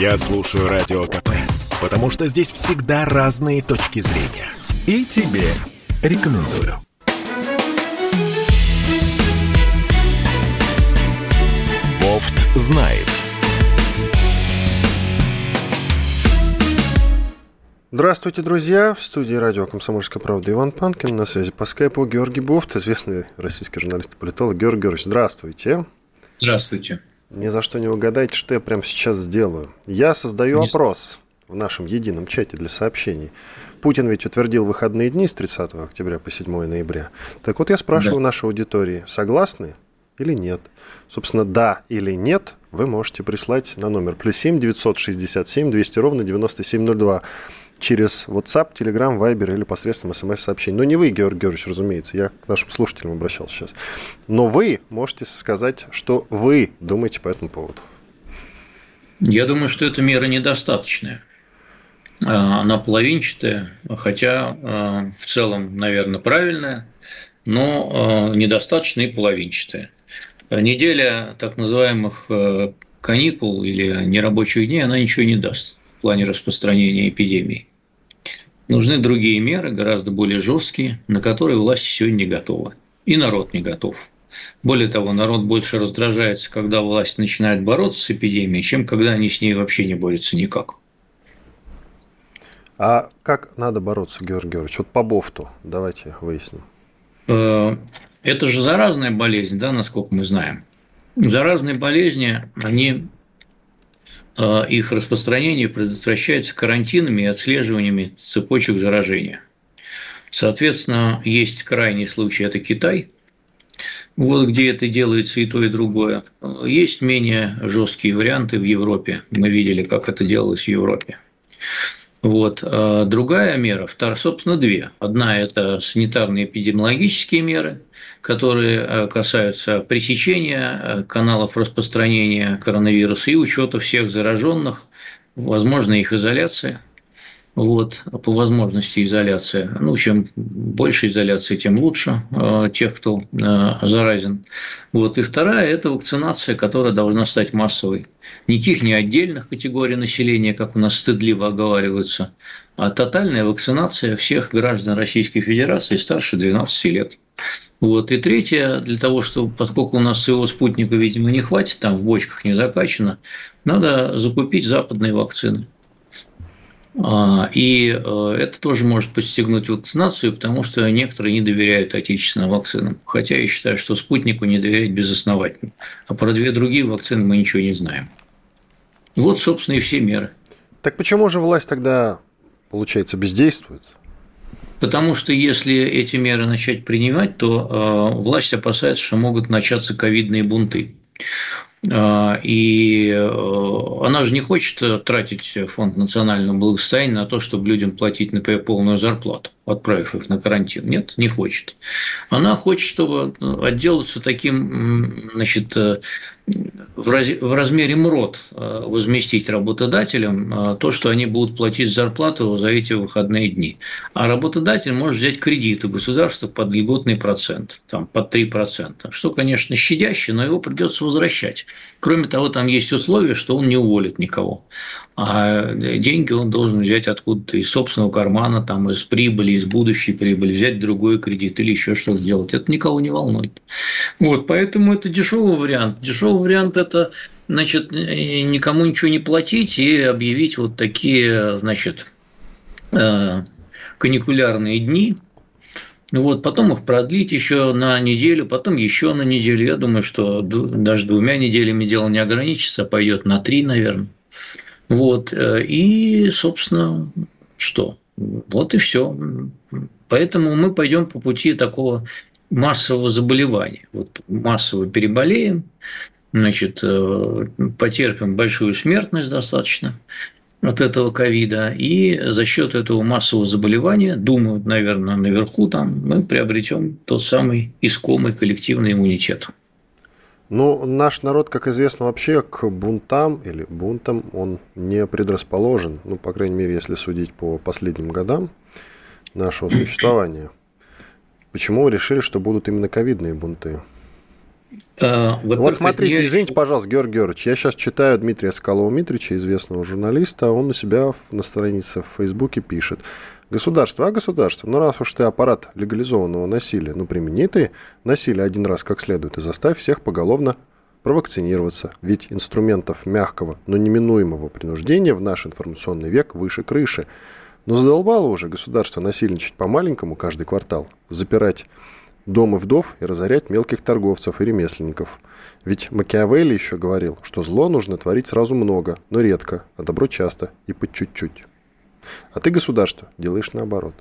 Я слушаю Радио КП, потому что здесь всегда разные точки зрения. И тебе рекомендую. Бовт знает. Здравствуйте, друзья! В студии радио «Комсомольская правда» Иван Панкин. На связи по скайпу Георгий Бовт, известный российский журналист и политолог. Георгий Георгиевич, здравствуйте. Здравствуйте. Ни за что не угадайте, что я прямо сейчас сделаю. Я создаю опрос в нашем едином чате для сообщений. Путин ведь утвердил выходные дни с 30 октября по 7 ноября. Так вот, я спрашиваю нашей аудитории, согласны или нет? Собственно, да или нет вы можете прислать на номер +7 967 200 9702. Через WhatsApp, Telegram, Viber или посредством СМС-сообщений. Но не вы, Георгий Георгиевич, разумеется. Я к нашим слушателям обращался сейчас. Но вы можете сказать, что вы думаете по этому поводу. Я думаю, что эта мера недостаточная. Она половинчатая, хотя в целом, наверное, правильная, но недостаточная и половинчатая. Неделя так называемых каникул или нерабочих дней, она ничего не даст в плане распространения эпидемии. Нужны другие меры, гораздо более жесткие, на которые власть сегодня не готова. И народ не готов. Более того, народ больше раздражается, когда власть начинает бороться с эпидемией, чем когда они с ней вообще не борются никак. А как надо бороться, Георгий Георгиевич? Вот по Бовту давайте выясним. Это же заразная болезнь, да, насколько мы знаем. Заразные болезни, их распространение предотвращается карантинами и отслеживаниями цепочек заражения. Соответственно, есть крайний случай – это Китай, вот где это делается и то, и другое. Есть менее жесткие варианты в Европе. Мы видели, как это делалось в Европе. Вот. Другая мера, собственно, две. Одна – это санитарно-эпидемиологические меры, которые касаются пресечения каналов распространения коронавируса и учета всех зараженных, возможно, их изоляция. Вот, по возможности изоляция. Чем больше изоляции, тем лучше тех, кто заразен. Вот. И вторая – это вакцинация, которая должна стать массовой. Никаких не отдельных категорий населения, как у нас стыдливо оговариваются, а тотальная вакцинация всех граждан Российской Федерации старше 12 лет. Вот. И третье – для того, чтобы, поскольку у нас своего спутника, видимо, не хватит, там в бочках не закачано, надо закупить западные вакцины. И это тоже может подстегнуть вакцинацию, потому что некоторые не доверяют отечественным вакцинам. Хотя я считаю, что спутнику не доверять безосновательно. А про две другие вакцины мы ничего не знаем. Вот, собственно, и все меры. Так почему же власть тогда, получается, бездействует? Потому что если эти меры начать принимать, то власть опасается, что могут начаться ковидные бунты. И она же не хочет тратить фонд национального благосостояния на то, чтобы людям платить, например, полную зарплату, отправив их на карантин. Нет, не хочет. Она хочет, чтобы отделаться таким, в размере МРОТ возместить работодателям то, что они будут платить зарплату за эти выходные дни. А работодатель может взять кредит у государства под льготный процент, под 3%, что, конечно, щадяще, но его придется возвращать. Кроме того, там есть условие, что он не уволит никого, а деньги он должен взять откуда-то из собственного кармана, из прибыли, из будущей прибыли, взять другой кредит или еще что-то сделать. Это никого не волнует. Вот, поэтому это дешевый вариант. Дешевый вариант – это никому ничего не платить и объявить вот такие каникулярные дни. Вот, потом их продлить еще на неделю, потом еще на неделю. Я думаю, что даже 2 неделями дело не ограничится, пойдет на 3, наверное. Вот, и, собственно, что? Вот и все. Поэтому мы пойдем по пути такого массового заболевания. Вот, массово переболеем, потерпим большую смертность достаточно от этого ковида, и за счет этого массового заболевания, думают, наверное, наверху мы приобретем тот самый искомый коллективный иммунитет. Наш народ, как известно, вообще к бунтам он не предрасположен, по крайней мере, если судить по последним годам нашего существования. Почему вы решили, что будут именно ковидные бунты? Вот смотрите, извините, пожалуйста, Георгий Георгиевич, я сейчас читаю Дмитрия Скалова-Митрича, известного журналиста, он у себя на странице в Фейсбуке пишет: Государство, ну раз уж ты аппарат легализованного насилия, ну примени ты насилие один раз как следует и заставь всех поголовно провакцинироваться, ведь инструментов мягкого, но неминуемого принуждения в наш информационный век выше крыши. Но задолбало уже государство насильничать по-маленькому каждый квартал, запирать дома вдов и разорять мелких торговцев и ремесленников. Ведь Макиавелли еще говорил, что зло нужно творить сразу много, но редко, а добро часто и по чуть-чуть. А ты, государство, делаешь наоборот.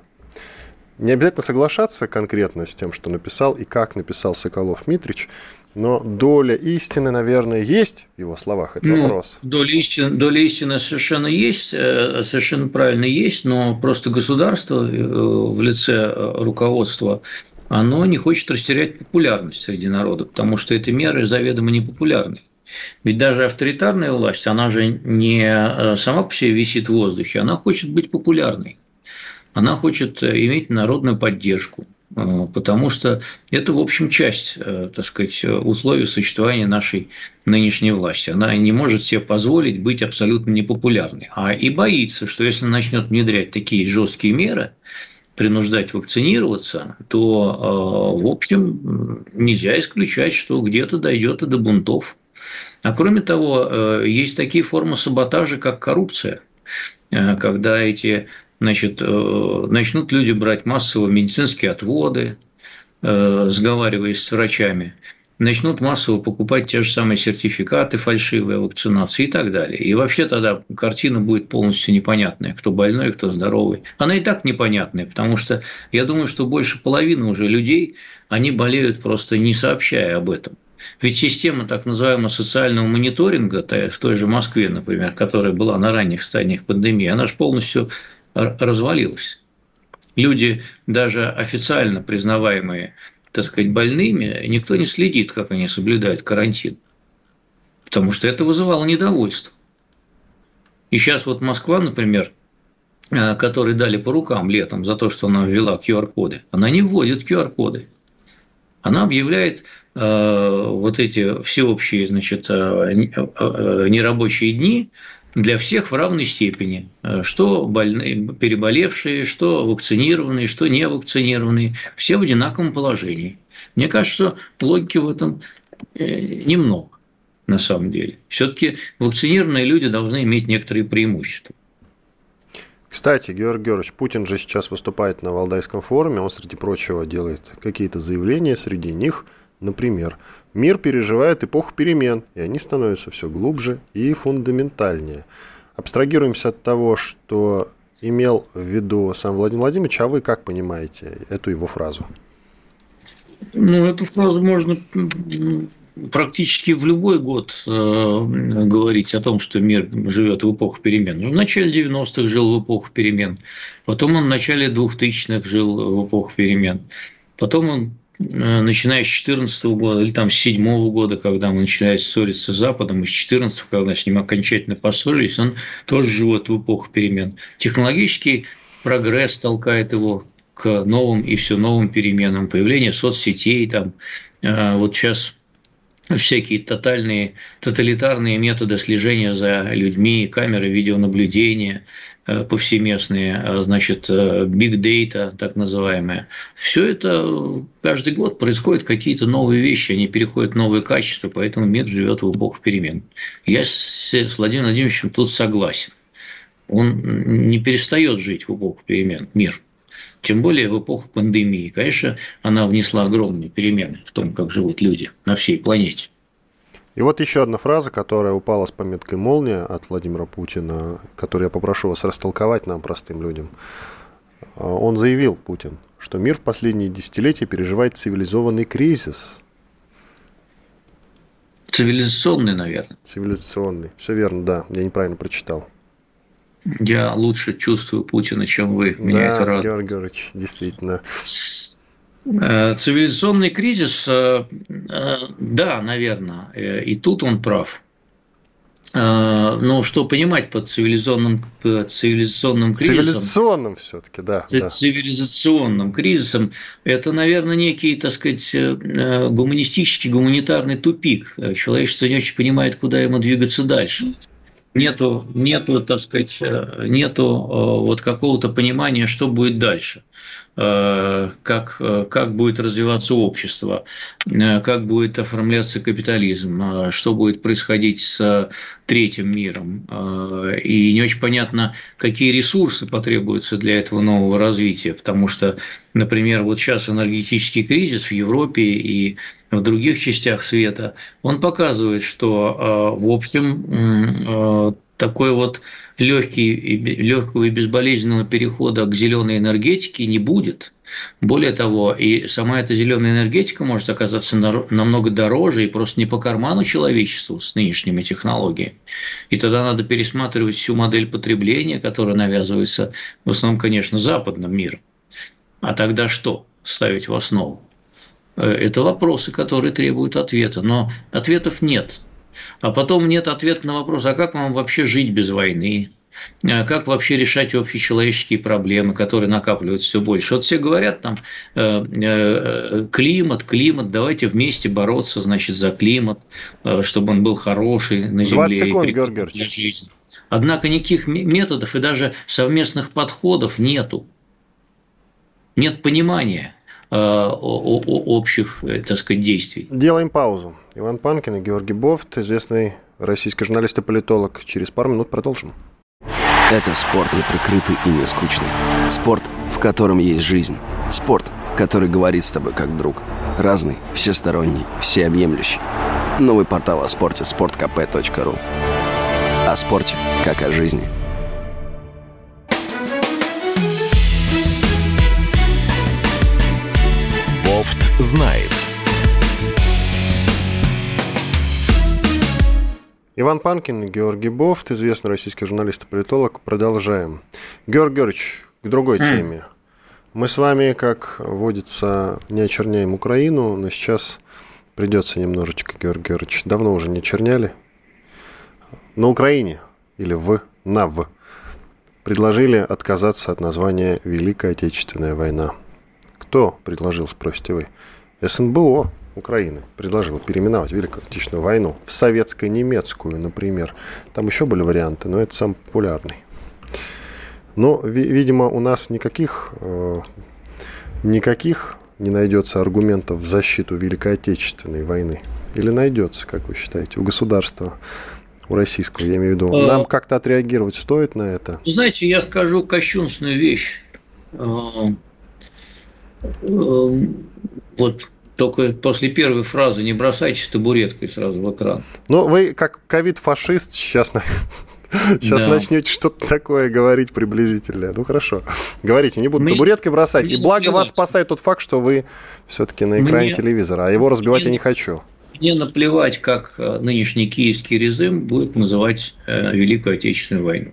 Не обязательно соглашаться конкретно с тем, что написал и как написал Соколов-Митрич, но доля истины, наверное, есть в его словах, это вопрос. Доля истины совершенно есть, совершенно правильно есть, но просто государство в лице руководства, оно не хочет растерять популярность среди народа, потому что эти меры заведомо непопулярны. Ведь даже авторитарная власть, она же не сама по себе висит в воздухе, она хочет быть популярной, она хочет иметь народную поддержку, потому что это, в общем, часть, так сказать, условий существования нашей нынешней власти. Она не может себе позволить быть абсолютно непопулярной, а и боится, что если начнет внедрять такие жесткие меры, принуждать вакцинироваться, то, в общем, нельзя исключать, что где-то дойдет и до бунтов. А кроме того, есть такие формы саботажа, как коррупция, когда начнут люди брать массово медицинские отводы, сговариваясь с врачами, начнут массово покупать те же самые сертификаты фальшивые, вакцинации и так далее. И вообще тогда картина будет полностью непонятная, кто больной, кто здоровый. Она и так непонятная, потому что я думаю, что больше половины уже людей, они болеют просто не сообщая об этом. Ведь система так называемого социального мониторинга в той же Москве, например, которая была на ранних стадиях пандемии, она же полностью развалилась. Люди, даже официально признаваемые, так сказать, больными, никто не следит, как они соблюдают карантин, потому что это вызывало недовольство. И сейчас вот Москва, например, которой дали по рукам летом за то, что она ввела QR-коды, она не вводит QR-коды. Она объявляет вот эти всеобщие, значит, нерабочие дни для всех в равной степени, что больные, переболевшие, что вакцинированные, что не вакцинированные, все в одинаковом положении. Мне кажется, логики в этом немного, на самом деле. Все-таки вакцинированные люди должны иметь некоторые преимущества. Кстати, Георгий Георгиевич, Путин же сейчас выступает на Валдайском форуме, он, среди прочего, делает какие-то заявления, среди них, например, «Мир переживает эпоху перемен, и они становятся все глубже и фундаментальнее». Абстрагируемся от того, что имел в виду сам Владимир Владимирович, а вы как понимаете эту его фразу? Ну, эту фразу можно практически в любой год говорить о том, что мир живет в эпоху перемен. Он в начале 90-х жил в эпоху перемен, потом он в начале 2000-х жил в эпоху перемен, потом он, начиная с 2014 года или там с 2007 года, когда мы начали ссориться с Западом, и с 2014, когда с ним окончательно поссорились, он тоже живет в эпоху перемен. Технологический прогресс толкает его к новым и все новым переменам, появление соцсетей, там, вот сейчас всякие тоталитарные методы слежения за людьми, камеры видеонаблюдения повсеместные, значит, big data, так называемые. Все это каждый год происходят какие-то новые вещи, они переходят в новые качества, поэтому мир живет в эпоху перемен. Я с Владимиром Владимировичем тут согласен. Он не перестает жить в эпоху перемен, мир. Тем более в эпоху пандемии. Конечно, она внесла огромные перемены в том, как живут люди на всей планете. И вот еще одна фраза, которая упала с пометкой «молния» от Владимира Путина, которую я попрошу вас растолковать нам, простым людям. Он заявил, Путин, что мир в последние десятилетия переживает цивилизованный кризис. Цивилизационный, наверное. Цивилизационный. Все верно, да. Я неправильно прочитал. Я лучше чувствую Путина, чем вы. Меня это радует. Да, Георгий Георгиевич, действительно. Цивилизационный кризис, да, наверное, и тут он прав. Ну, что понимать под цивилизационным кризисом? Цивилизационным все-таки, да. Цивилизационным кризисом. Это, наверное, некий, так сказать, гуманистический, гуманитарный тупик. Человечество не очень понимает, куда ему двигаться дальше. Нету, так сказать, нету вот какого-то понимания, что будет дальше. Как будет развиваться общество, как будет оформляться капитализм, что будет происходить с третьим миром. И не очень понятно, какие ресурсы потребуются для этого нового развития, потому что, например, вот сейчас энергетический кризис в Европе и в других частях света, он показывает, что, в общем, такой вот легкого и безболезненного перехода к зеленой энергетике не будет. Более того, и сама эта зеленая энергетика может оказаться намного дороже и просто не по карману человечеству с нынешними технологиями. И тогда надо пересматривать всю модель потребления, которая навязывается в основном, конечно, западным миром. А тогда что ставить в основу? Это вопросы, которые требуют ответа, но ответов нет. А потом нет ответа на вопрос, а как вам вообще жить без войны? Как вообще решать общечеловеческие проблемы, которые накапливаются все больше? Вот все говорят там, климат, давайте вместе бороться, значит, за климат, чтобы он был хороший на Земле. 20 секунд, Георгий Георгиевич. Однако никаких методов и даже совместных подходов нету. Нет понимания общих, так сказать, действий. Делаем паузу. Иван Панкин и Георгий Бовт, известный российский журналист и политолог. Через пару минут продолжим. Это спорт не прикрытый и не скучный. Спорт, в котором есть жизнь. Спорт, который говорит с тобой как друг. Разный, всесторонний, всеобъемлющий. Новый портал о спорте – sportkp.ru. О спорте, как о жизни. Знает. Иван Панкин, Георгий Бовт, известный российский журналист и политолог. Продолжаем. Георгий Георгиевич, к другой теме. Мы с вами, как водится, не очерняем Украину, но сейчас придется немножечко, Георгий Георгиевич. Давно уже не черняли. На Украине или в предложили отказаться от названия «Великая Отечественная война». Кто предложил, спросите вы? СНБО Украины предложило переименовать Великую Отечественную войну в советско-немецкую, например. Там еще были варианты, но это самый популярный. Но, видимо, у нас никаких не найдется аргументов в защиту Великой Отечественной войны. Или найдется, как вы считаете, у государства? У российского, я имею в виду. Нам как-то отреагировать стоит на это? Знаете, я скажу кощунственную вещь. Вот только после первой фразы не бросайтесь табуреткой сразу в экран. Ну, вы как ковид-фашист сейчас да. Начнете что-то такое говорить приблизительно. Ну, хорошо. Говорите, не буду табуреткой бросать. И благо наплевать. Вас спасает тот факт, что вы все-таки на экране телевизора, а его разбивать я не хочу. Мне наплевать, как нынешний киевский режим будет называть Великую Отечественную войну.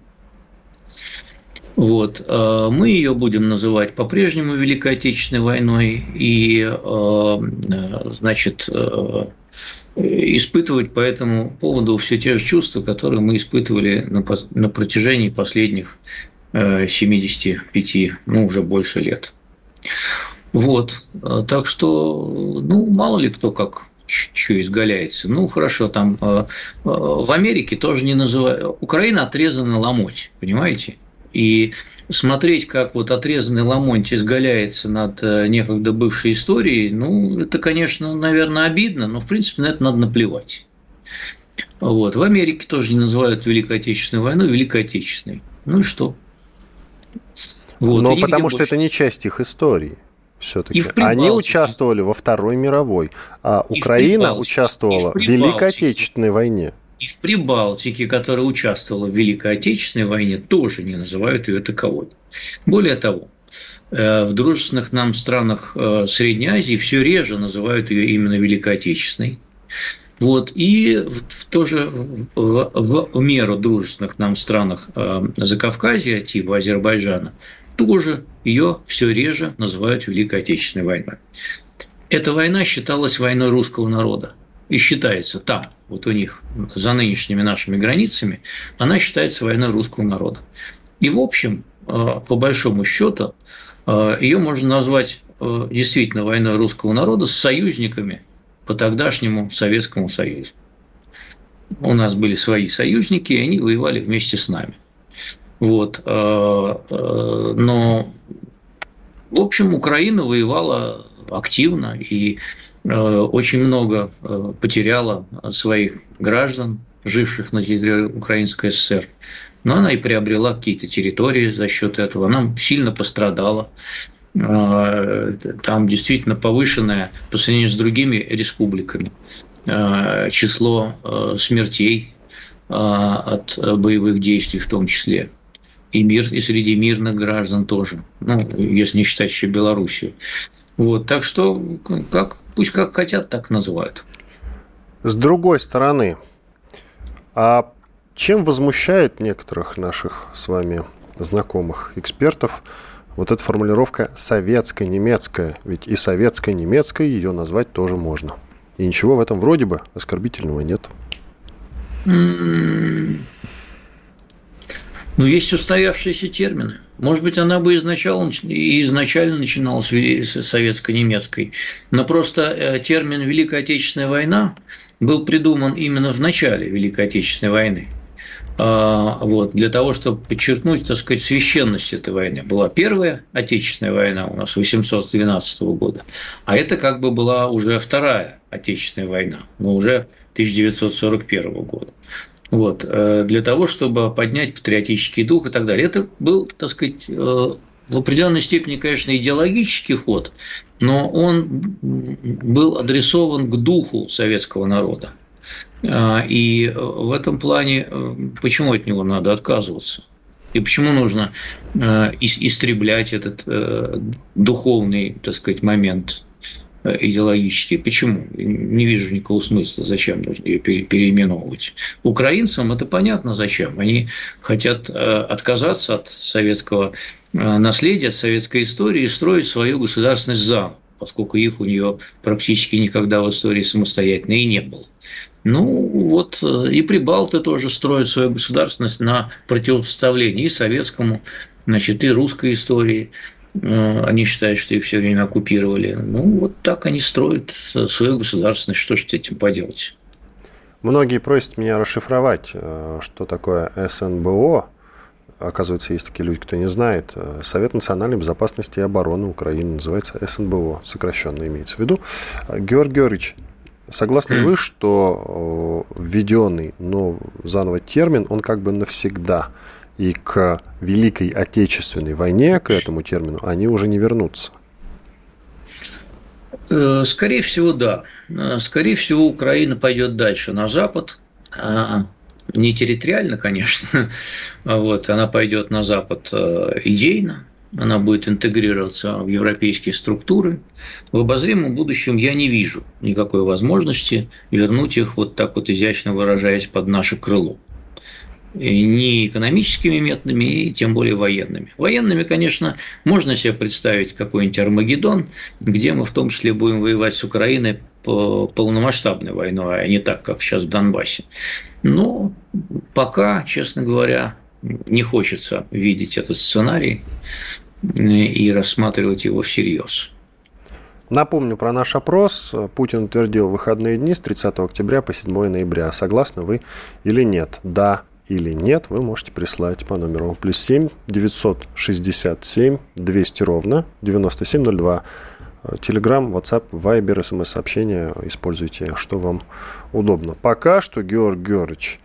Вот. Мы ее будем называть по-прежнему Великой Отечественной войной и, значит, испытывать по этому поводу все те же чувства, которые мы испытывали на протяжении последних 75, уже больше лет. Вот. Так что, мало ли кто как... Что изгаляется? Хорошо, там в Америке тоже не называют. Украина отрезана ломоть, понимаете? И смотреть, как вот отрезанный ломоть изгаляется над некогда бывшей историей, это, конечно, наверное, обидно, но, в принципе, на это надо наплевать. Вот. В Америке тоже не называют Великой Отечественную войну Великой Отечественной. Ну и что? Вот. Но и потому что это не часть их истории. Все-таки они участвовали во Второй мировой, а Украина участвовала в Великой Отечественной войне. И в Прибалтике, которая участвовала в Великой Отечественной войне, тоже не называют ее таковой. Более того, в дружественных нам странах Средней Азии все реже называют ее именно Великой Отечественной. Вот. И тоже в меру дружественных нам странах Закавказья, типа Азербайджана, тоже ее все реже называют Великой Отечественной войной. Эта война считалась войной русского народа. и считается там, вот у них, за нынешними нашими границами, она считается войной русского народа. И, в общем, по большому счету, ее можно назвать действительно войной русского народа с союзниками по тогдашнему Советскому Союзу. У нас были свои союзники, и они воевали вместе с нами. Вот. Но, в общем, Украина воевала активно и очень много потеряла своих граждан, живших на территории Украинской ССР. Но она и приобрела какие-то территории за счет этого. Она сильно пострадала. Там действительно повышенное по сравнению с другими республиками число смертей от боевых действий в том числе. И среди мирных граждан тоже. Ну, если не считать еще Белоруссию. Вот, так что пусть как хотят, так называют. С другой стороны, а чем возмущает некоторых наших с вами знакомых экспертов вот эта формулировка «советско-немецкая»? Ведь и «советско-немецкой» ее назвать тоже можно. И ничего в этом вроде бы оскорбительного нет. Ну, есть устоявшиеся термины. Может быть, она бы изначально начиналась с советско-немецкой. Но просто термин «Великая Отечественная война» был придуман именно в начале Великой Отечественной войны. Вот, для того, чтобы подчеркнуть, так сказать, священность этой войны. Была Первая Отечественная война у нас 1812 года, а это как бы была уже Вторая Отечественная война, но уже 1941 года. Вот, для того, чтобы поднять патриотический дух и так далее. Это был, так сказать, в определенной степени, конечно, идеологический ход, но он был адресован к духу советского народа. И в этом плане, почему от него надо отказываться? И почему нужно истреблять этот духовный, так сказать, момент идеологический? Почему? Не вижу никакого смысла, зачем нужно ее переименовывать. Украинцам это понятно, зачем. Они хотят отказаться от советского наследия, от советской истории и строить свою государственность заново, поскольку их у нее практически никогда в истории самостоятельно и не было. Ну, вот и прибалты тоже строят свою государственность на противопоставлении и советскому, значит, и русской истории. Они считают, что их все время оккупировали. Ну, вот так они строят свою государственность. Что же с этим поделать? Многие просят меня расшифровать, что такое СНБО. Оказывается, есть такие люди, кто не знает. Совет национальной безопасности и обороны Украины называется СНБО, сокращенно имеется в виду. Георгий Георгиевич, согласны вы, что введенный, но заново термин, он как бы навсегда, и к Великой Отечественной войне, к этому термину, они уже не вернутся? Скорее всего, да. Скорее всего, Украина пойдет дальше на Запад. Не территориально, конечно. Вот, она пойдет на Запад идейно. Она будет интегрироваться в европейские структуры. В обозримом будущем я не вижу никакой возможности вернуть их, вот так вот изящно выражаясь, под наше крыло. И не экономическими методами, и тем более военными. Военными, конечно, можно себе представить какой-нибудь Армагеддон, где мы в том числе будем воевать с Украиной по полномасштабной войной, а не так, как сейчас в Донбассе. Но пока, честно говоря, не хочется видеть этот сценарий и рассматривать его всерьез. Напомню про наш опрос. Путин утвердил выходные дни с 30 октября по 7 ноября. Согласны вы или нет? Да или нет, вы можете прислать по номеру +7 967 200 9702. Telegram, WhatsApp, Viber, СМС-сообщения используйте, что вам удобно. Пока что, Георгий Георгиевич,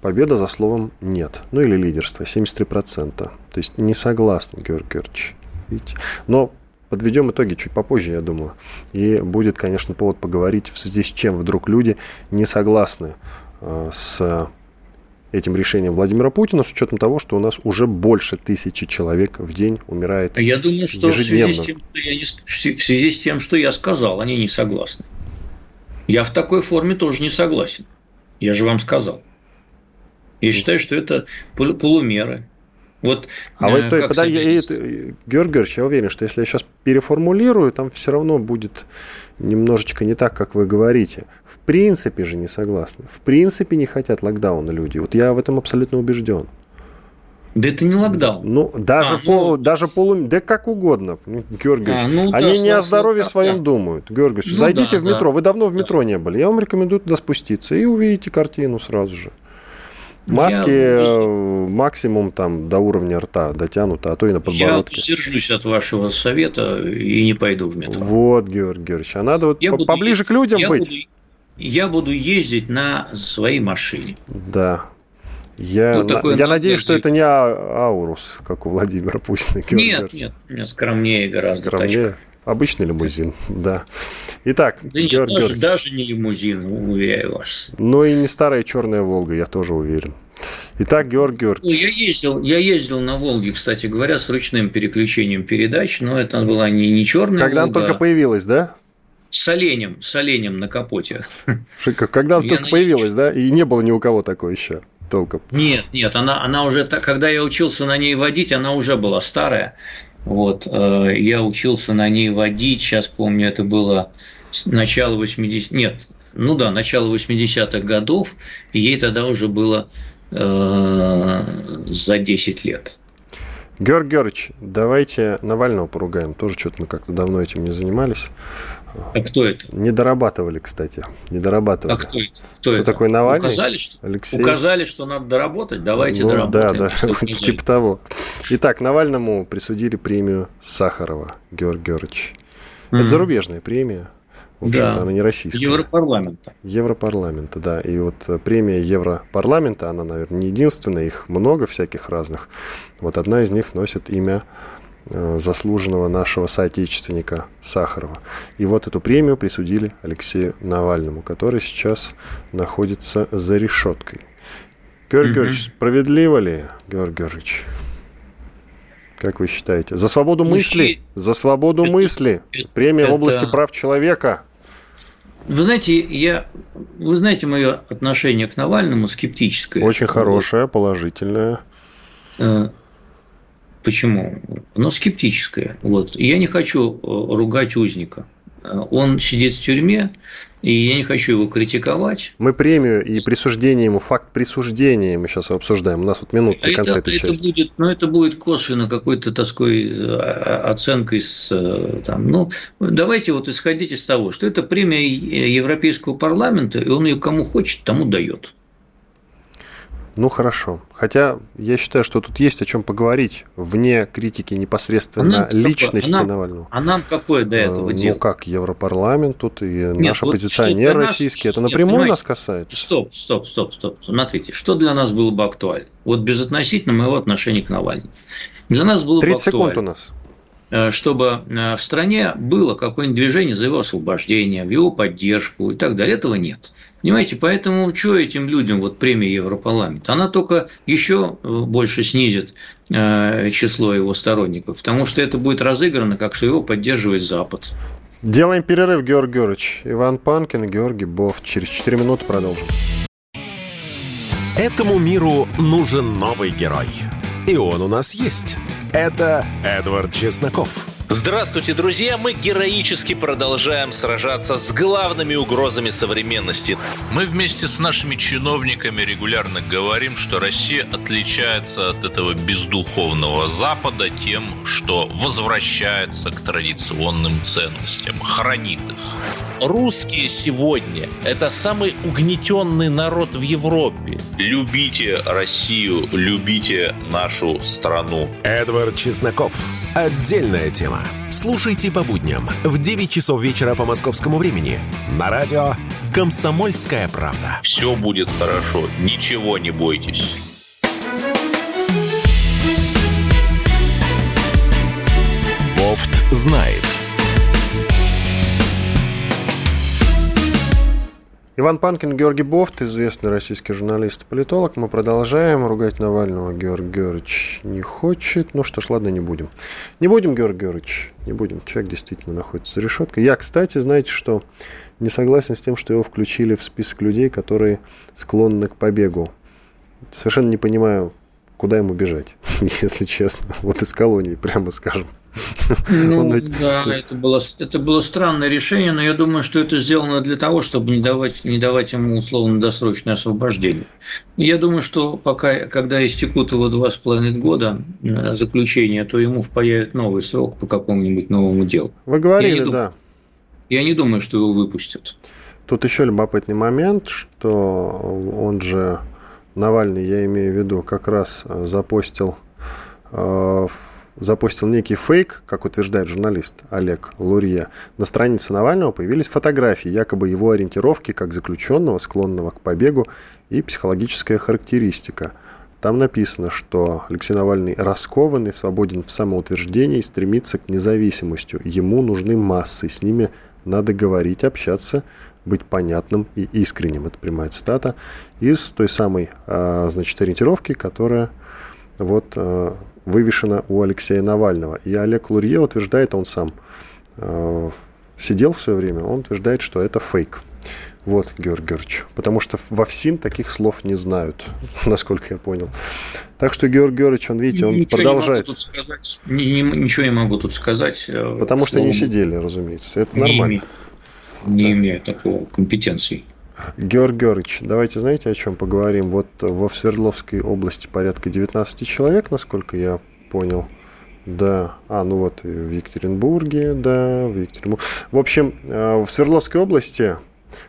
победа за словом «нет». Ну или лидерство, 73%. То есть не согласны, Георгий Георгиевич. Видите? Но подведем итоги чуть попозже, я думаю. И будет, конечно, повод поговорить, в связи с чем вдруг люди не согласны с этим решением Владимира Путина, с учетом того, что у нас уже больше 1000 человек в день умирает ежедневно. Я думаю, что в связи с тем, что я сказал, они не согласны. Я в такой форме тоже не согласен. Я же вам сказал. Я считаю, что это полумеры. Вот, Георгий Георгиевич, я уверен, что если я сейчас переформулирую, там все равно будет немножечко не так, как вы говорите. В принципе же не согласны. В принципе не хотят локдауна люди. Вот я в этом абсолютно убежден. Да это не локдаун. Ну, даже, даже полумесяц, да как угодно, Георгиевич. Они не о здоровье своем думают, Георгиевич. Ну, зайдите в метро, вы давно в метро не были. Я вам рекомендую туда спуститься и увидите картину сразу же. Маски максимум там до уровня рта дотянуты, а то и на подбородке. Я сдержусь от вашего совета и не пойду в метро. Вот, Георгий Георгиевич, а надо вот поближе к людям быть. Я буду ездить на своей машине. Да. Я надеюсь, что это не Аурус, как у Владимира Путина. Нет, скромнее гораздо. Скромнее. Обычный лимузин, да. Итак, да Георгий Георгиевич. Даже не лимузин, уверяю вас. Но и не старая черная Волга, я тоже уверен. Итак, Георгий Георгиевич. Я ездил на Волге, кстати говоря, с ручным переключением передач, но это была не черная Волга. Когда она только появилась, да? С оленем на капоте. Когда она только появилась, да? И не было ни у кого такой еще. Толком. Нет, она уже, когда я учился на ней водить, она уже была старая. Вот, я учился на ней водить, сейчас помню, это было начало 80-х, начало 80-х годов, и ей тогда уже было за 10 лет. Георгий Георгиевич, давайте Навального поругаем, тоже что-то мы как-то давно этим не занимались. А кто это? Не дорабатывали, кстати. А кто это? Кто такой Навальный? Указали, что надо доработать, давайте доработаем. Да, типа того. Итак, Навальному присудили премию Сахарова, Георгий Георгиевич. Это зарубежная премия, в общем-то, она не российская. Европарламента, да. И вот премия Европарламента, она, наверное, не единственная, их много всяких разных. Вот одна из них носит имя заслуженного нашего соотечественника Сахарова. И вот эту премию присудили Алексею Навальному, который сейчас находится за решеткой. Георгий Георгиевич, справедливо ли, Георгий Георгиевич? Как вы считаете? За свободу мысли? За свободу мысли. Премия в области прав человека. Вы знаете мое отношение к Навальному скептическое. Очень хорошее, положительное. Почему? Оно скептическое. Вот. Я не хочу ругать узника. Он сидит в тюрьме, и я не хочу его критиковать. Мы премию и присуждение ему, факт присуждения мы сейчас обсуждаем. У нас вот минут до конца этой части. Это будет косвенно какой-то такой оценкой. Давайте вот исходить из того, что это премия Европейского парламента, и он ее кому хочет, тому дает. Ну, хорошо. Хотя я считаю, что тут есть о чем поговорить вне критики непосредственно личности Навального. А нам какое до этого дело? Ну, как Европарламент тут и наши оппозиционеры российские. Это напрямую нас касается? Стоп. Смотрите, что для нас было бы актуально? Вот безотносительно моего отношения к Навальному. Для нас было бы актуально. 30 секунд у нас. Чтобы в стране было какое-нибудь движение за его освобождение, в его поддержку и так далее. Этого нет. Понимаете, поэтому что этим людям вот премия Европарламента? Она только еще больше снизит число его сторонников, потому что это будет разыграно, как что его поддерживает Запад. Делаем перерыв, Георгий Георгиевич. Иван Панкин и Георгий Бовт. Через 4 минуты продолжим. Этому миру нужен новый герой. И он у нас есть. Это Эдвард Чесноков. Здравствуйте, друзья! Мы героически продолжаем сражаться с главными угрозами современности. Мы вместе с нашими чиновниками регулярно говорим, что Россия отличается от этого бездуховного Запада тем, что возвращается к традиционным ценностям, хранит их. Русские сегодня – это самый угнетенный народ в Европе. Любите Россию, любите нашу страну. Эдвард Чесноков. Отдельная тема. Слушайте по будням в 9 часов вечера по московскому времени на радио «Комсомольская правда». Все будет хорошо, ничего не бойтесь. Бовт знает. Иван Панкин, Георгий Бовт, известный российский журналист и политолог. Мы продолжаем ругать Навального. Георгий Георгиевич не хочет. Ну что ж, ладно, не будем. Не будем, Георгий Георгиевич, не будем. Человек действительно находится за решеткой. Я, кстати, знаете что, не согласен с тем, что его включили в список людей, которые склонны к побегу. Совершенно не понимаю, куда ему бежать, если честно. Вот из колонии, прямо скажем. Ну, да, это было странное решение, но я думаю, что это сделано для того, чтобы не давать ему условно-досрочное освобождение. Я думаю, что пока, когда истекут его 2,5 года заключения, то ему впаяют новый срок по какому-нибудь новому делу. Вы говорили, да. Я не думаю, что его выпустят. Тут еще любопытный момент, что он же, Навальный, я имею в виду, как раз запостил некий фейк, как утверждает журналист Олег Лурье. На странице Навального появились фотографии якобы его ориентировки как заключенного, склонного к побегу, и психологическая характеристика. Там написано, что Алексей Навальный раскованный, свободен в самоутверждении, стремится к независимости. Ему нужны массы, с ними надо говорить, общаться, быть понятным и искренним. Это прямая цитата из той самой, ориентировки, которая вот вывешена у Алексея Навального. И Олег Лурье утверждает, он сам сидел в свое время, он утверждает, что это фейк. Вот, Георгий Георгиевич. Потому что во ФСИН таких слов не знают, насколько я понял. Так что Георгий Георгиевич, он, видите, он ничего продолжает. Ничего не могу тут сказать. Потому что не сидели, разумеется. Это нормально. Не имею такого компетенции. Георгий Георгиевич, давайте, знаете, о чем поговорим? Вот во Свердловской области порядка 19 человек, насколько я понял. Да, ну вот в Екатеринбурге, да, в Екатеринбурге. В общем, в Свердловской области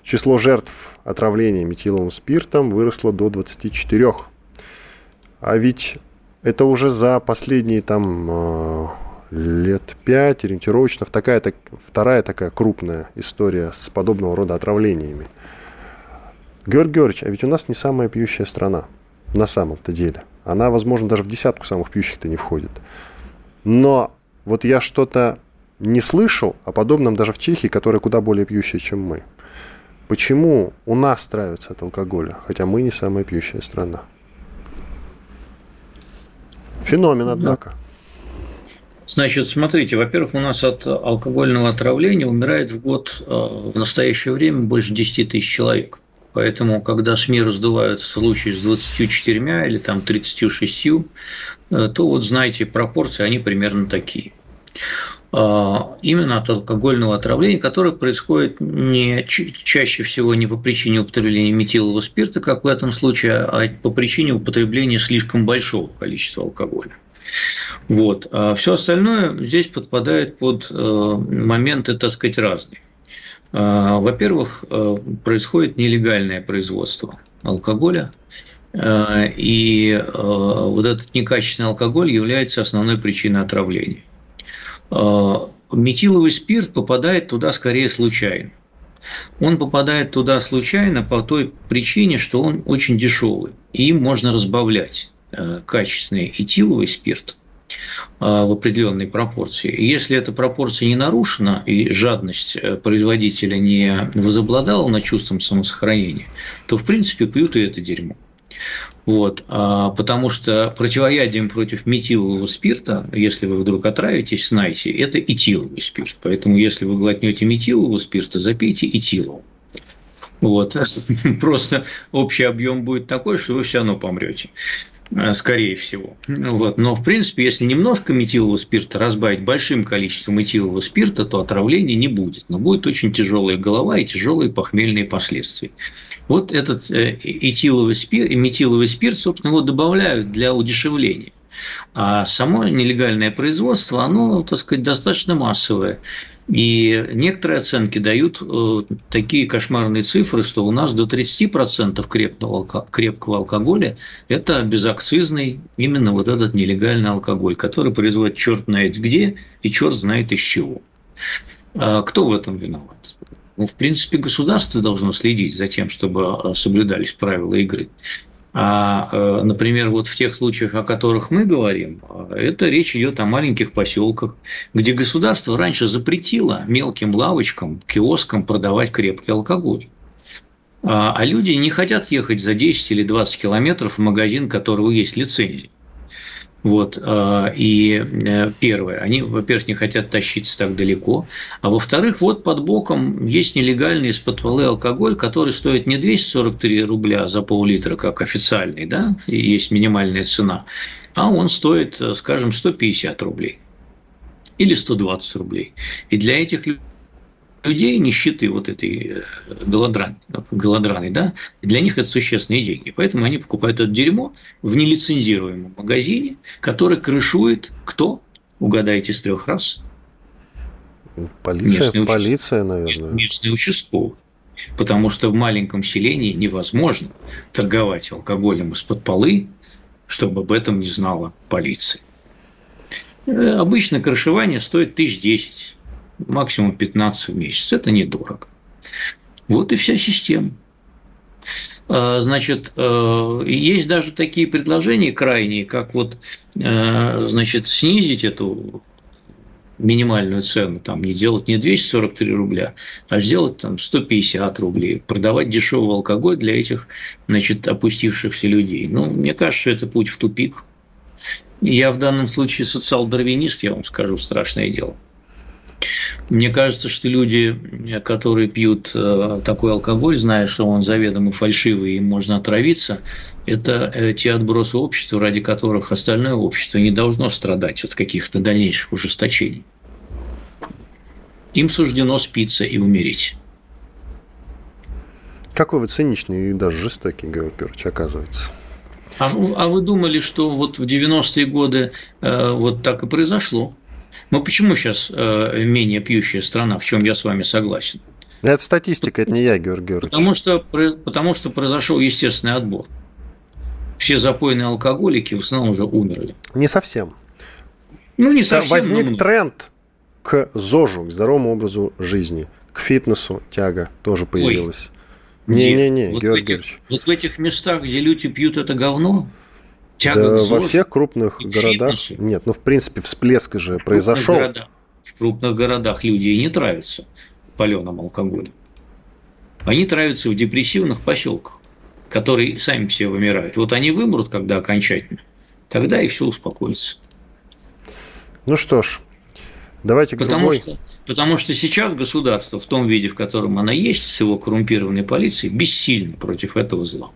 число жертв отравления метиловым спиртом выросло до 24. А ведь это уже за последние там лет 5 ориентировочно вторая такая крупная история с подобного рода отравлениями. Георгий Георгиевич, а ведь у нас не самая пьющая страна на самом-то деле. Она, возможно, даже в десятку самых пьющих-то не входит. Но вот я что-то не слышал о подобном даже в Чехии, которая куда более пьющая, чем мы. Почему у нас травятся от алкоголя, хотя мы не самая пьющая страна? Феномен, однако. Значит, смотрите, во-первых, у нас от алкогольного отравления умирает в год в настоящее время больше 10 тысяч человек. Поэтому, когда с миру сдувают случаи с 24 или там 36, то вот знаете, пропорции, они примерно такие. Именно от алкогольного отравления, которое происходит чаще всего не по причине употребления метилового спирта, как в этом случае, а по причине употребления слишком большого количества алкоголя. Вот. А все остальное здесь подпадает под моменты, так сказать, разные. Во-первых, происходит нелегальное производство алкоголя. И вот этот некачественный алкоголь является основной причиной отравления. Метиловый спирт попадает туда скорее случайно. Он попадает туда случайно по той причине, что он очень дешевый, и им можно разбавлять качественный этиловый спирт в определенной пропорции. Если эта пропорция не нарушена и жадность производителя не возобладала над чувством самосохранения, то в принципе пьют и это дерьмо. Вот, потому что противоядием против метилового спирта, если вы вдруг отравитесь, знаете, это этиловый спирт. Поэтому, если вы глотнете метилового спирта, запейте этиловым. Вот. Просто общий объем будет такой, что вы все равно помрете, скорее всего. Вот. Но, в принципе, если немножко метилового спирта разбавить большим количеством этилового спирта, то отравления не будет. Но будет очень тяжелая голова и тяжелые похмельные последствия. Вот этот метиловый спирт, собственно, его добавляют для удешевления. А само нелегальное производство, оно, так сказать, достаточно массовое. И некоторые оценки дают такие кошмарные цифры, что у нас до 30% крепкого алкоголя – это безакцизный именно вот этот нелегальный алкоголь, который производит черт знает где и черт знает из чего. А кто в этом виноват? Ну, в принципе, государство должно следить за тем, чтобы соблюдались правила игры. А, например, вот в тех случаях, о которых мы говорим, это речь идет о маленьких поселках, где государство раньше запретило мелким лавочкам, киоскам продавать крепкий алкоголь. А люди не хотят ехать за 10 или 20 километров в магазин, у которого есть лицензия. Вот, и первое, они, во-первых, не хотят тащиться так далеко, а во-вторых, вот под боком есть нелегальный из-под полы алкоголь, который стоит не 243 рубля за пол-литра, как официальный, да, есть минимальная цена, а он стоит, скажем, 150 рублей. или 120 рублей. И для этих людей нищеты вот этой голодраны, да, для них это существенные деньги. Поэтому они покупают это дерьмо в нелицензируемом магазине, который крышует кто? Угадайте с трех раз. Полиция, наверное. Местный участковый. Потому что в маленьком селении невозможно торговать алкоголем из-под полы, чтобы об этом не знала полиция. Обычно крышевание стоит 10 тысяч, максимум 15 в месяц. Это недорого. Вот и вся система. Значит, есть даже такие предложения крайние, как вот, значит, снизить эту минимальную цену, там, не делать не 243 рубля, а сделать там 150 рублей, продавать дешевый алкоголь для этих, значит, опустившихся людей. Ну, мне кажется, это путь в тупик. Я в данном случае социал-дарвинист, я вам скажу, страшное дело. Мне кажется, что люди, которые пьют такой алкоголь, зная, что он заведомо фальшивый и им можно отравиться, это те отбросы общества, ради которых остальное общество не должно страдать от каких-то дальнейших ужесточений. Им суждено спиться и умереть. Какой вы циничный и даже жестокий, Георгий Георгиевич, оказывается. А вы думали, что вот в 90-е годы вот так и произошло? Ну, почему сейчас менее пьющая страна, в чем я с вами согласен? Это статистика, это не я, Георгий Георгиевич. Потому что произошел естественный отбор. Все запойные алкоголики в основном уже умерли. Не совсем. Ну, не совсем. Возник тренд к ЗОЖу, к здоровому образу жизни, к фитнесу, тяга тоже появилась. Не-не-не, вот Георгий Георгиевич. Вот в этих местах, где люди пьют это говно... Да, во всех крупных городах. Нет, ну, в принципе, всплеск же произошел. В крупных городах люди и не травятся паленым алкоголем. Они травятся в депрессивных поселках, которые сами все вымирают. Вот они вымрут, когда окончательно, тогда и все успокоится. Ну что ж, давайте к другой. Потому что сейчас государство в том виде, в котором оно есть, с его коррумпированной полицией, бессильно против этого зла.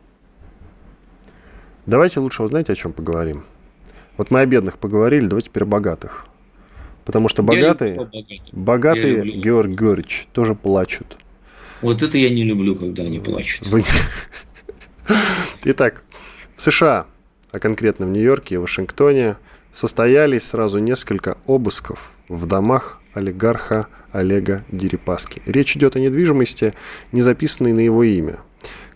Давайте лучше, вы знаете, о чем поговорим? Вот мы о бедных поговорили, давайте теперь о богатых. Потому что богатые Георгий Георгиевич, тоже плачут. Вот это я не люблю, когда они плачут. Итак, в США, а конкретно в Нью-Йорке и Вашингтоне, состоялись сразу несколько обысков в домах олигарха Олега Дерипаски. Речь идет о недвижимости, не записанной на его имя.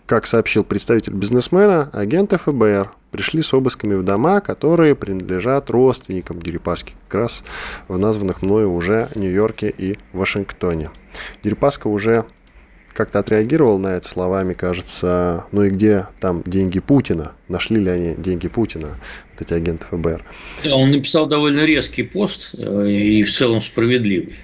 Как сообщил представитель бизнесмена, агенты ФБР пришли с обысками в дома, которые принадлежат родственникам Дерипаски, как раз в названных мною уже Нью-Йорке и Вашингтоне. Дерипаска уже как-то отреагировал на это словами, кажется, ну и где там деньги Путина? Нашли ли они деньги Путина, вот эти агенты ФБР? Да, он написал довольно резкий пост и в целом справедливый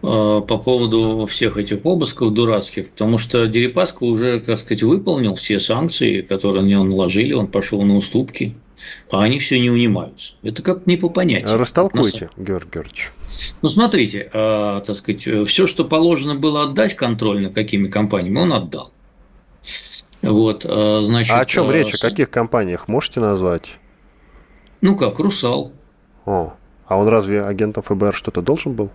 по поводу всех этих обысков дурацких, потому что Дерипаска уже, как сказать, выполнил все санкции, которые на него наложили, он пошел на уступки, а они все не унимаются. Это как-то не по понятию. Растолкуйте, Георгий Георгиевич. Ну, смотрите, так сказать, все, что положено было отдать контроль над какими компаниями, он отдал. Вот, значит, а о чем речь? О каких компаниях можете назвать? Ну, как, «Русал». О, а он разве агентом ФБР что-то должен был?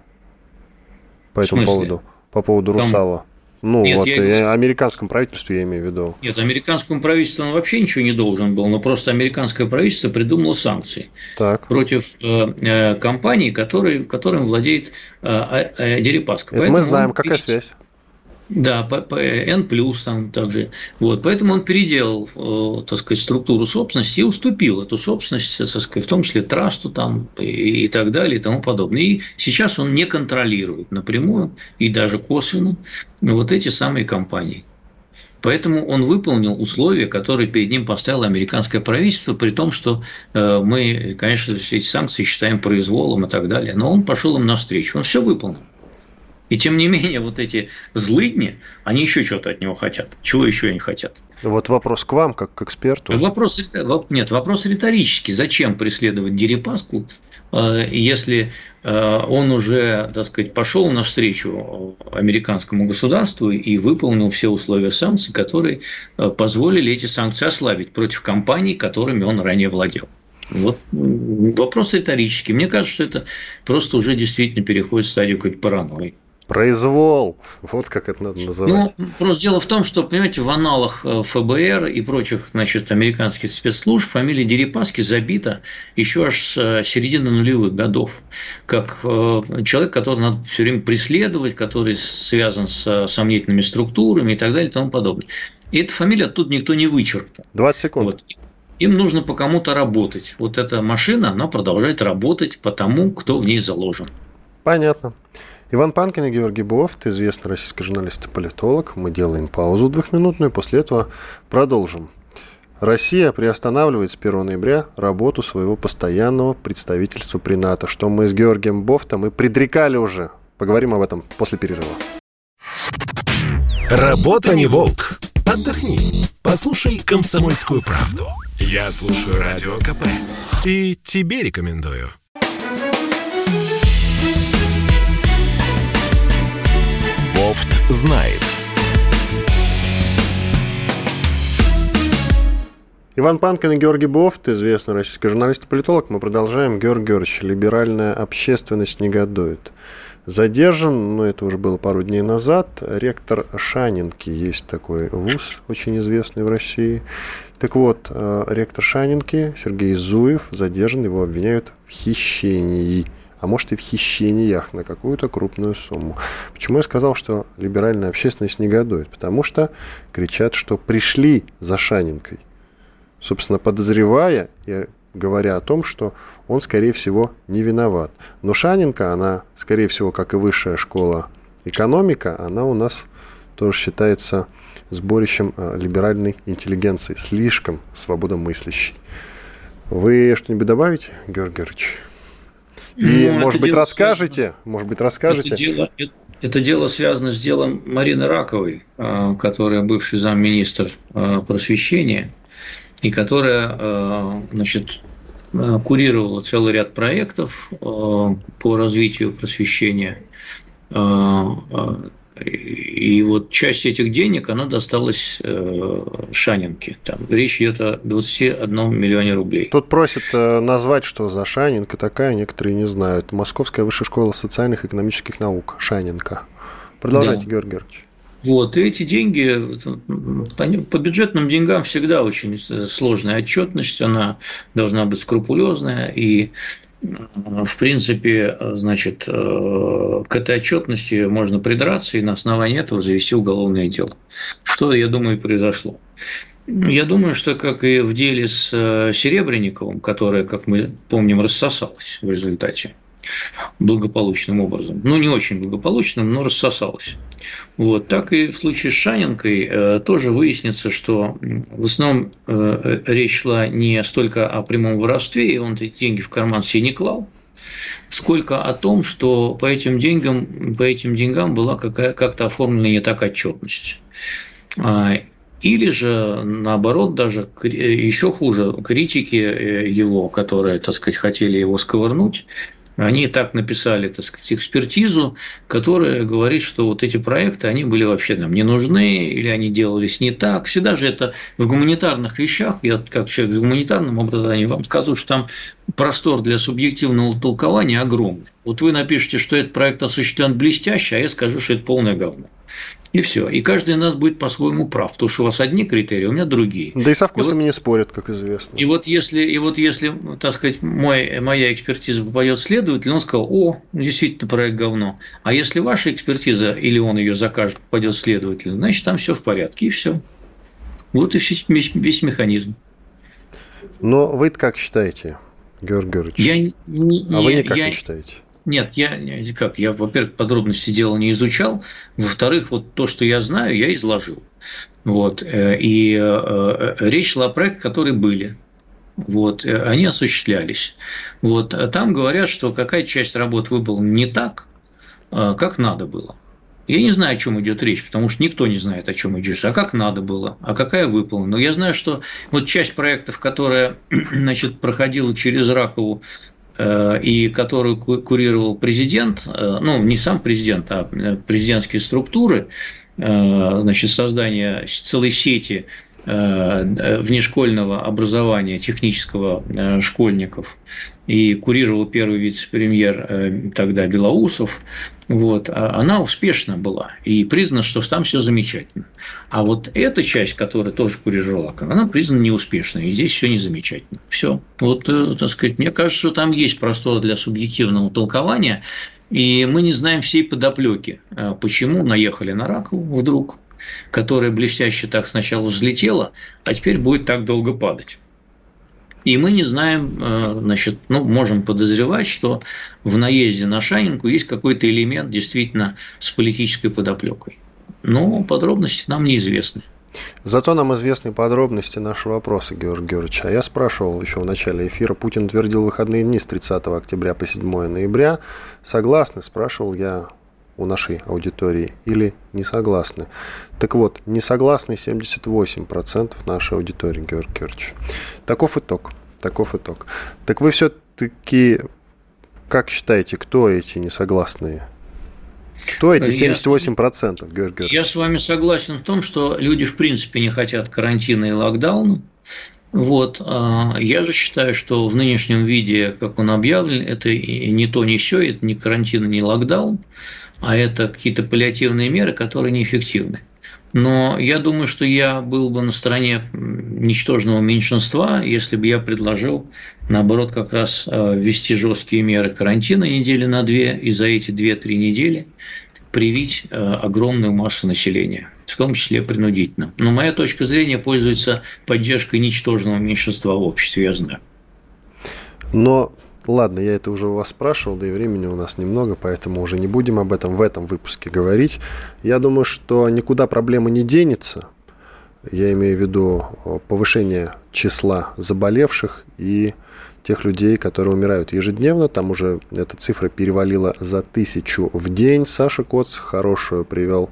По этому поводу, по поводу «Русала». Ну, нет, вот американскому правительству я имею в виду. Нет, американскому правительству он вообще ничего не должен был, но просто американское правительство придумало санкции против компаний, которым владеет Дерипаска. Это мы знаем, какая связь. Да, N+, там также. Вот, поэтому он переделал, так сказать, структуру собственности и уступил эту собственность, так сказать, в том числе трасту там, и так далее, и тому подобное. И сейчас он не контролирует напрямую и даже косвенно вот эти самые компании. Поэтому он выполнил условия, которые перед ним поставило американское правительство, при том, что мы, конечно, все эти санкции считаем произволом и так далее. Но он пошел им навстречу, он все выполнил. И тем не менее, вот эти злыдни, они еще что-то от него хотят. Чего еще они хотят? Вот вопрос к вам, как к эксперту. Вопрос риторический. Зачем преследовать Дерипаску, если он уже, так сказать, пошел навстречу американскому государству и выполнил все условия санкций, которые позволили эти санкции ослабить против компаний, которыми он ранее владел? Вот вопрос риторический. Мне кажется, что это просто уже действительно переходит в стадию какой-то паранойи. Произвол. Вот как это надо называть. Ну, просто дело в том, что, понимаете, в аналах ФБР и прочих, значит, американских спецслужб фамилия Дерипаски забита еще аж с середины нулевых годов. Как человек, которого надо все время преследовать, который связан с сомнительными структурами и так далее и тому подобное. И эту фамилию оттуда никто не вычеркнул. 20 секунд. Вот. Им нужно по кому-то работать. Вот эта машина, она продолжает работать по тому, кто в ней заложен. Понятно. Иван Панкин и Георгий Бовт, известный российский журналист и политолог. Мы делаем паузу двухминутную, после этого продолжим. Россия приостанавливает с 1 ноября работу своего постоянного представительства при НАТО, что мы с Георгием Бовтом и предрекали уже. Поговорим об этом после перерыва. Работа не волк. Отдохни. Послушай «Комсомольскую правду». Я слушаю Радио КП. И тебе рекомендую. Бовт знает. Иван Панкин и Георгий Бовт, известный российский журналист и политолог. Мы продолжаем. Георгий Георгиевич, либеральная общественность негодует. Задержан, но это уже было пару дней назад, ректор Шанинки. Есть такой вуз, очень известный в России. Так вот, ректор Шанинки Сергей Зуев задержан, его обвиняют в хищении. А может и в хищениях на какую-то крупную сумму. Почему я сказал, что либеральная общественность негодует? Потому что кричат, что пришли за Шанинкой. Собственно, подозревая и говоря о том, что он, скорее всего, не виноват. Но Шанинка, она, скорее всего, как и высшая школа экономика, она у нас тоже считается сборищем либеральной интеллигенции, слишком свободомыслящей. Вы что-нибудь добавите, Георгий Георгиевич? И, ну, может быть, расскажете? Это дело связано с делом Марины Раковой, которая бывший замминистра просвещения, и которая, значит, курировала целый ряд проектов по развитию просвещения. И вот часть этих денег, она досталась Шанинке. Там речь идет о 21 миллионе рублей. Тут просят назвать, что за Шанинка такая, некоторые не знают. Московская высшая школа социальных и экономических наук. Шанинка. Продолжайте, да. Георгий Георгиевич. Вот, и эти деньги, по бюджетным деньгам всегда очень сложная отчетность, она должна быть скрупулезная, и в принципе, значит, к этой отчетности можно придраться и на основании этого завести уголовное дело. Что, я думаю, и произошло. Я думаю, что как и в деле с Серебренниковым, которое, как мы помним, рассосалось в результате благополучным образом. Ну, не очень благополучным, но рассосалось. Вот. Так и в случае с Шанинкой тоже выяснится, что в основном речь шла не столько о прямом воровстве, и он эти деньги в карман себе не клал, сколько о том, что по этим деньгам была как-то оформлена не так отчетность. Или же, наоборот, даже еще хуже, критики его, которые, так сказать, хотели его сковырнуть, они так написали, так сказать, экспертизу, которая говорит, что вот эти проекты, они были вообще нам не нужны, или они делались не так. Всегда же это в гуманитарных вещах, я как человек с гуманитарным образованием вам скажу, что там простор для субъективного толкования огромный. Вот вы напишите, что этот проект осуществлен блестяще, а я скажу, что это полное говно. И все. И каждый из нас будет по-своему прав, потому что у вас одни критерии, у меня другие. Да и со вкусами вот, не спорят, как известно. И вот если, так сказать, моя экспертиза попадет следователю, он сказал: о, действительно, проект говно. А если ваша экспертиза, или он ее закажет, попадет следователю, значит, там все в порядке, и все. Вот и весь механизм. Но вы-то как считаете, Георгий Георгиевич? Вы никак не считаете? Нет, я, во-первых, подробности дела не изучал, во-вторых, вот то, что я знаю, я изложил. Вот. И речь шла о проектах, которые были. Вот. Они осуществлялись. Вот. Там говорят, что какая-то часть работ выполнена не так, как надо было. Я не знаю, о чем идет речь, потому что никто не знает, о чем идет речь. А как надо было, а какая выполнена. Но я знаю, что вот часть проектов, которая, значит, проходила через Ракову, и которую курировал президент, ну, не сам президент, а президентские структуры, значит, создание целой сети внешкольного образования технического школьников, и курировал первый вице-премьер тогда Белоусов, вот, она успешна была, и признано, что там все замечательно. А вот эта часть, которая тоже курировала, она признана неуспешной, и здесь все не замечательно. Все. Вот, так сказать, мне кажется, что там есть простор для субъективного толкования, и мы не знаем всей подоплеки, почему наехали на Ракову вдруг, которая блестяще так сначала взлетела, а теперь будет так долго падать. И мы не знаем, значит, ну, можем подозревать, что в наезде на Шанинку есть какой-то элемент действительно с политической подоплекой. Но подробности нам неизвестны. Зато нам известны подробности нашего вопроса, Георгий Георгиевич. А я спрашивал еще в начале эфира. Путин твердил выходные дни с 30 октября по 7 ноября. Согласны, спрашивал я у нашей аудитории, или не согласны. Так вот, не согласны 78% нашей аудитории, Георгий Георгиевич. Таков итог. Таков итог. Так вы все-таки, как считаете, кто эти несогласные? Кто эти 78%, Георгий Георгиевич? Я с вами согласен в том, что люди в принципе не хотят карантина и локдауна. Вот. Я же считаю, что в нынешнем виде, как он объявлен, это не то, не сё, это не карантин, не локдаун, а это какие-то паллиативные меры, которые неэффективны. Но я думаю, что я был бы на стороне ничтожного меньшинства, если бы я предложил, наоборот, как раз ввести жесткие меры карантина недели на две, и за эти 2-3 недели привить огромную массу населения, в том числе принудительно. Но моя точка зрения пользуется поддержкой ничтожного меньшинства в обществе, я знаю. Но... Ладно, я это уже у вас спрашивал, да и времени у нас немного, поэтому уже не будем об этом в этом выпуске говорить. Я думаю, что никуда проблема не денется. Я имею в виду повышение числа заболевших и тех людей, которые умирают ежедневно. Там уже эта цифра перевалила за 1000 в день. Саша Коц хорошую привел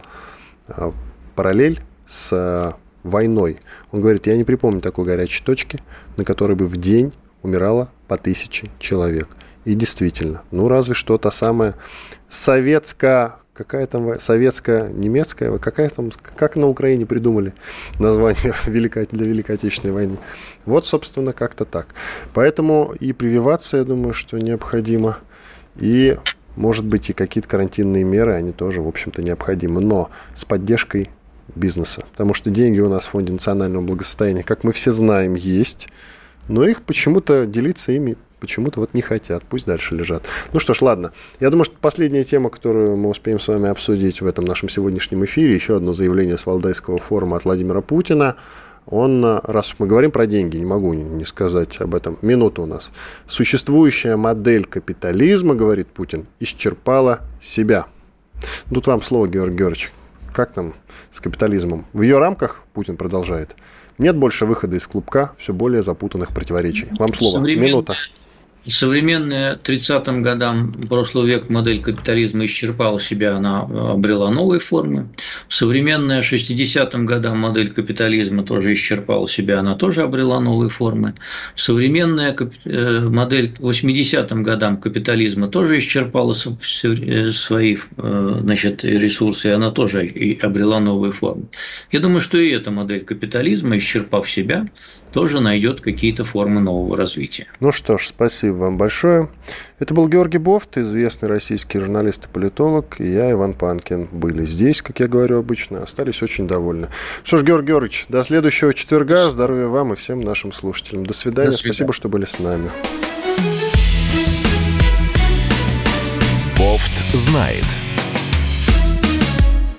параллель с войной. Он говорит, я не припомню такой горячей точки, на которой бы в день умирало по 1000 человек. И действительно, ну разве что та самая советско-немецкая, какая там, как на Украине придумали название для Великой Отечественной войны. Вот, собственно, как-то так. Поэтому и прививаться, я думаю, что необходимо. И, может быть, и какие-то карантинные меры, они тоже, в общем-то, необходимы. Но с поддержкой бизнеса. Потому что деньги у нас в Фонде национального благосостояния, как мы все знаем, есть. Но их почему-то делиться ими почему-то вот не хотят. Пусть дальше лежат. Ну что ж, ладно. Я думаю, что последняя тема, которую мы успеем с вами обсудить в этом нашем сегодняшнем эфире, еще одно заявление с Валдайского форума от Владимира Путина. Он, раз мы говорим про деньги, не могу не сказать об этом. Минута у нас. Существующая модель капитализма, говорит Путин, исчерпала себя. Тут вам слово, Георгий Георгиевич. Как там с капитализмом? В ее рамках, Путин продолжает, нет больше выхода из клубка все более запутанных противоречий. Вам слово. Минута. Современная 30-м годам прошлого века модель капитализма исчерпала себя, она обрела новые формы. Современная 60-м годам модель капитализма тоже исчерпала себя, она тоже обрела новые формы. Современная модель 80-м годам капитализма тоже исчерпала свои, значит, ресурсы, и она тоже обрела новые формы. Я думаю, что и эта модель капитализма, исчерпав себя, тоже найдет какие-то формы нового развития. Ну что ж, спасибо вам большое. Это был Георгий Бовт, известный российский журналист и политолог, и я, Иван Панкин, были здесь, как я говорю обычно, остались очень довольны. Что ж, Георгий Георгиевич, до следующего четверга. Здоровья вам и всем нашим слушателям. До свидания. Спасибо, что были с нами. Бовт знает.